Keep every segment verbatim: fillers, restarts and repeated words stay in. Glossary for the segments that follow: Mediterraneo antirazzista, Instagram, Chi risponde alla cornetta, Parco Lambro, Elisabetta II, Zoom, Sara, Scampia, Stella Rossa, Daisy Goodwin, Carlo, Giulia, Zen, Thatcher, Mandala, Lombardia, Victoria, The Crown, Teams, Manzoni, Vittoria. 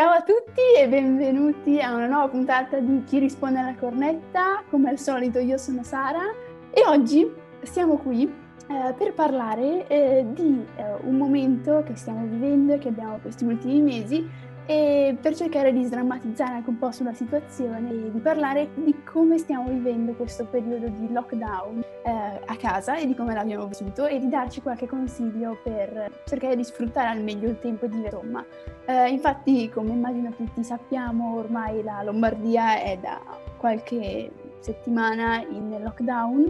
Ciao a tutti e benvenuti a una nuova puntata di Chi risponde alla cornetta. Come al solito io sono Sara e oggi siamo qui eh, per parlare eh, di eh, un momento che stiamo vivendo e che abbiamo questi ultimi mesi e per cercare di sdrammatizzare anche un po' sulla situazione e di parlare di come stiamo vivendo questo periodo di lockdown eh, a casa e di come l'abbiamo vissuto e di darci qualche consiglio per cercare di sfruttare al meglio il tempo di Roma. Eh, infatti, come immagino tutti sappiamo, ormai la Lombardia è da qualche settimana in lockdown,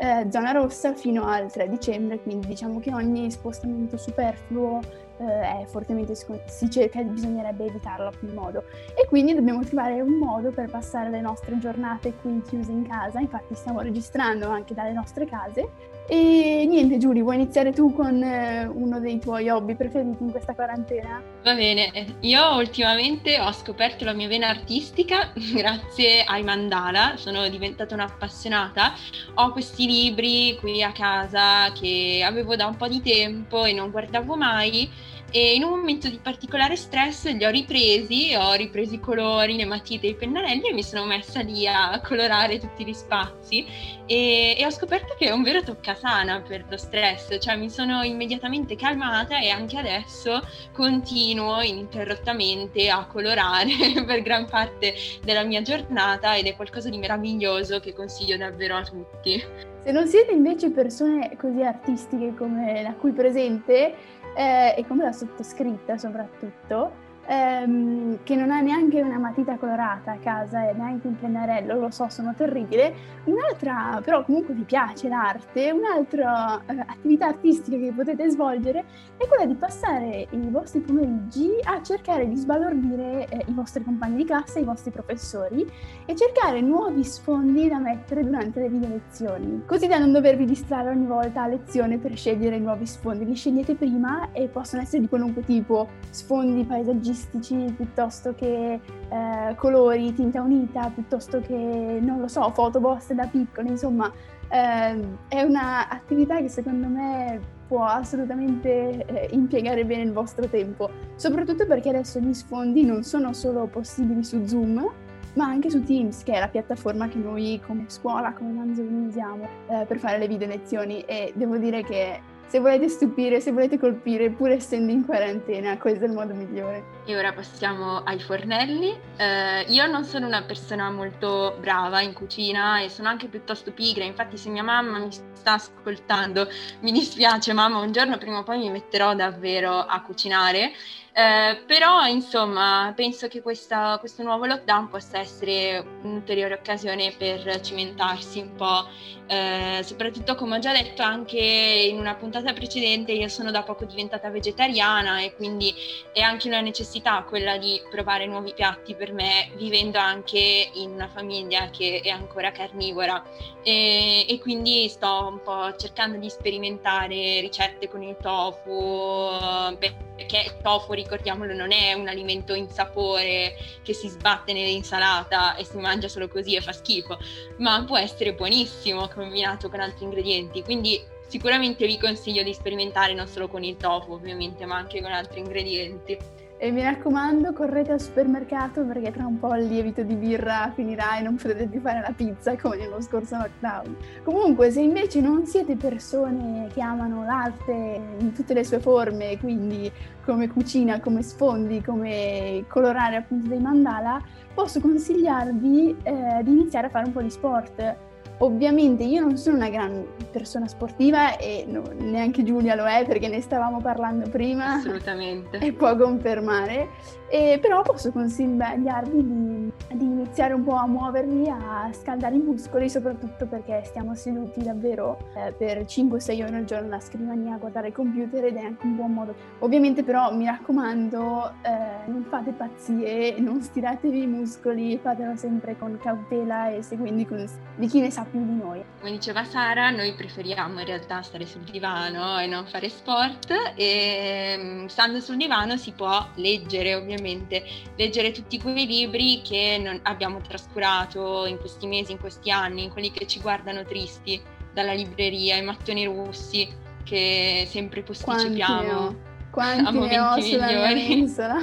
eh, zona rossa fino al tre dicembre, quindi diciamo che ogni spostamento superfluo eh, è fortemente sc- si cerca e bisognerebbe evitarlo a ogni modo. E quindi dobbiamo trovare un modo per passare le nostre giornate qui chiuse in casa, infatti stiamo registrando anche dalle nostre case. E niente, Giulia, vuoi iniziare tu con eh, uno dei tuoi hobby preferiti in questa quarantena? Va bene, io ultimamente ho scoperto la mia vena artistica grazie ai mandala, sono diventata un'appassionata, ho questi libri qui a casa che avevo da un po' di tempo e non guardavo mai e in un momento di particolare stress li ho ripresi, ho ripreso i colori, le matite, i pennarelli e mi sono messa lì a colorare tutti gli spazi e, e ho scoperto che è un vero toccasana per lo stress, cioè mi sono immediatamente calmata e anche adesso continuo ininterrottamente a colorare per gran parte della mia giornata ed è qualcosa di meraviglioso che consiglio davvero a tutti. Se non siete invece persone così artistiche come la qui presente, Eh, e come la sottoscritta soprattutto, ehm, che non ha neanche una matita colorata a casa e neanche un pennarello, lo so, sono terribile. Un'altra, però comunque vi piace l'arte, un'altra eh, attività artistica che potete svolgere è quella di passare i vostri pomeriggi a cercare di sbalordire eh, i vostri compagni di classe, i vostri professori e cercare nuovi sfondi da mettere durante le video lezioni, così da non dovervi distrarre ogni volta a lezione per scegliere nuovi sfondi. Li scegliete prima e possono essere di qualunque tipo, sfondi paesaggistici piuttosto che eh, colori, tinta unita, piuttosto che, non lo so, foto vostre da piccole, insomma. Eh, è un'attività che secondo me può assolutamente eh, impiegare bene il vostro tempo, soprattutto perché adesso gli sfondi non sono solo possibili su Zoom, ma anche su Teams, che è la piattaforma che noi come scuola, come Manzoni usiamo eh, per fare le video lezioni. E devo dire che se volete stupire, se volete colpire, pur essendo in quarantena, questo è il modo migliore. E ora passiamo ai fornelli. Eh, io non sono una persona molto brava in cucina e sono anche piuttosto pigra, infatti se mia mamma mi sta ascoltando, mi dispiace mamma, un giorno prima o poi mi metterò davvero a cucinare. Eh, però insomma penso che questa, questo nuovo lockdown possa essere un'ulteriore occasione per cimentarsi un po', eh, soprattutto come ho già detto anche in una puntata precedente, io sono da poco diventata vegetariana e quindi è anche una necessità quella di provare nuovi piatti per me, vivendo anche in una famiglia che è ancora carnivora e, e quindi sto un po' cercando di sperimentare ricette con il tofu, perché il tofu, ricordiamolo, non è un alimento insapore che si sbatte nell'insalata e si mangia solo così e fa schifo, ma può essere buonissimo combinato con altri ingredienti, quindi sicuramente vi consiglio di sperimentare non solo con il tofu ovviamente, ma anche con altri ingredienti. E mi raccomando, correte al supermercato perché tra un po' il lievito di birra finirà e non potete più fare la pizza come nello scorso lockdown. Comunque, se invece non siete persone che amano l'arte in tutte le sue forme, quindi come cucina, come sfondi, come colorare appunto dei mandala, posso consigliarvi eh, di iniziare a fare un po' di sport. Ovviamente io non sono una gran persona sportiva e no, neanche Giulia lo è perché ne stavamo parlando prima. Assolutamente. E può confermare, e però posso consigliarvi di, di iniziare un po' a muovervi, a scaldare i muscoli, soprattutto perché stiamo seduti davvero eh, per cinque sei ore al giorno alla scrivania a guardare il computer ed è anche un buon modo. Ovviamente però mi raccomando, eh, non fate pazzie, non stiratevi i muscoli, fatelo sempre con cautela e seguendo i consigli di chi ne sa più di noi. Come diceva Sara, noi preferiamo in realtà stare sul divano e non fare sport e stando sul divano si può leggere, ovviamente leggere tutti quei libri che non abbiamo trascurato in questi mesi, in questi anni, quelli che ci guardano tristi dalla libreria, i mattoni russi che sempre posticipiamo. Quanti ne ho sulla mia isola.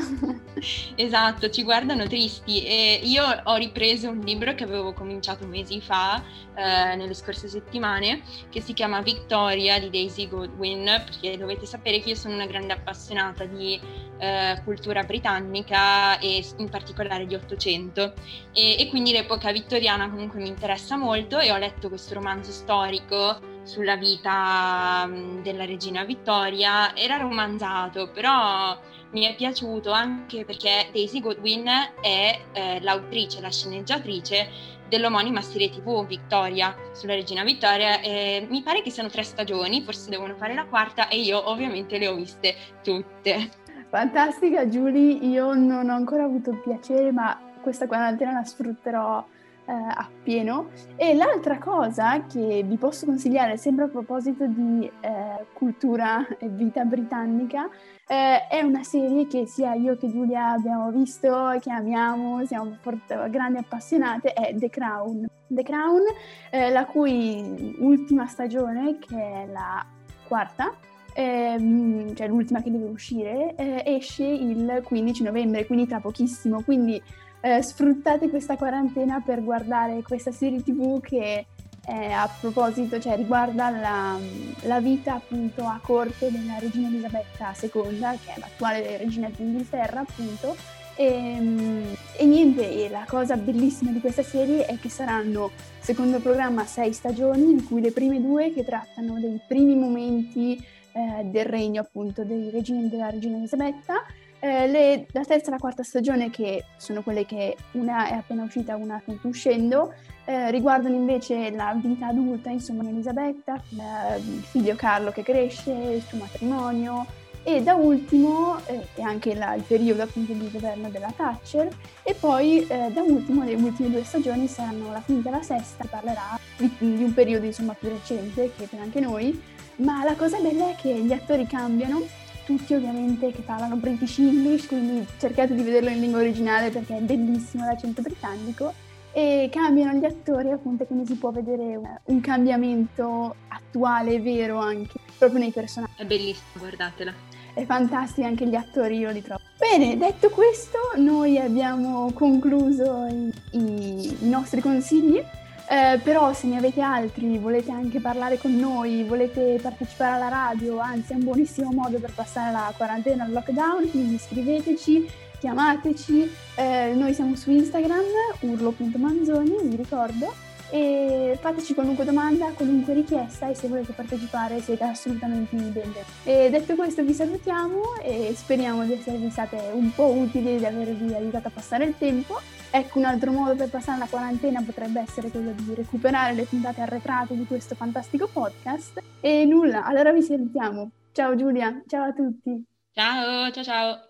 Esatto, ci guardano tristi. E io ho ripreso un libro che avevo cominciato mesi fa, eh, nelle scorse settimane, che si chiama Victoria di Daisy Goodwin, perché dovete sapere che io sono una grande appassionata di eh, cultura britannica e in particolare di Ottocento, e, e quindi l'epoca vittoriana comunque mi interessa molto, e ho letto questo romanzo storico sulla vita della regina Vittoria. Era romanzato, però mi è piaciuto anche perché Daisy Goodwin è eh, l'autrice, la sceneggiatrice dell'omonima serie tivù Victoria, sulla regina Vittoria. Eh, mi pare che siano tre stagioni, forse devono fare la quarta, e io ovviamente le ho viste tutte. Fantastica Giulia, io non ho ancora avuto il piacere, ma questa quarantena la sfrutterò Eh, appieno. E l'altra cosa che vi posso consigliare, sempre a proposito di eh, cultura e vita britannica, eh, è una serie che sia io che Giulia abbiamo visto, che amiamo, siamo fort- grandi appassionate, è The Crown. The Crown, eh, la cui ultima stagione, che è la quarta, Ehm, cioè l'ultima che deve uscire, eh, esce il quindici novembre, quindi tra pochissimo, quindi eh, sfruttate questa quarantena per guardare questa serie tivù che eh, a proposito, cioè riguarda la, la vita appunto a corte della regina Elisabetta seconda, che è l'attuale regina d'Inghilterra appunto, e, e niente, e la cosa bellissima di questa serie è che saranno, secondo il programma, sei stagioni, in cui le prime due che trattano dei primi momenti Eh, del regno appunto dei regini, della regina Elisabetta, eh, le, la terza e la quarta stagione, che sono quelle che una è appena uscita, una appunto uscendo, eh, riguardano invece la vita adulta insomma di Elisabetta, eh, il figlio Carlo che cresce, il suo matrimonio, e da ultimo eh, e anche la, il periodo appunto di governo della Thatcher, e poi eh, da ultimo le ultime due stagioni saranno la quinta e la sesta, parlerà di, di un periodo insomma più recente che per anche noi. Ma la cosa bella è che gli attori cambiano, tutti ovviamente che parlano British English, quindi cercate di vederlo in lingua originale perché è bellissimo l'accento britannico, e cambiano gli attori appunto, quindi si può vedere un, un cambiamento attuale, vero anche, proprio nei personaggi. È bellissimo, guardatela. È fantastico, anche gli attori io li trovo. Bene, detto questo, noi abbiamo concluso i, i, i nostri consigli. Eh, però se ne avete altri, volete anche parlare con noi, volete partecipare alla radio, anzi è un buonissimo modo per passare la quarantena, il lockdown, quindi scriveteci, chiamateci, eh, noi siamo su Instagram, urlo punto manzoni, vi ricordo, e fateci qualunque domanda, qualunque richiesta, e se volete partecipare siete assolutamente benvenuti. E detto questo vi salutiamo e speriamo di esservi state un po' utili, di avervi aiutato a passare il tempo. Ecco, un altro modo per passare la quarantena potrebbe essere quello di recuperare le puntate arretrate di questo fantastico podcast. E nulla, allora vi salutiamo. Ciao Giulia, ciao a tutti. Ciao, ciao ciao.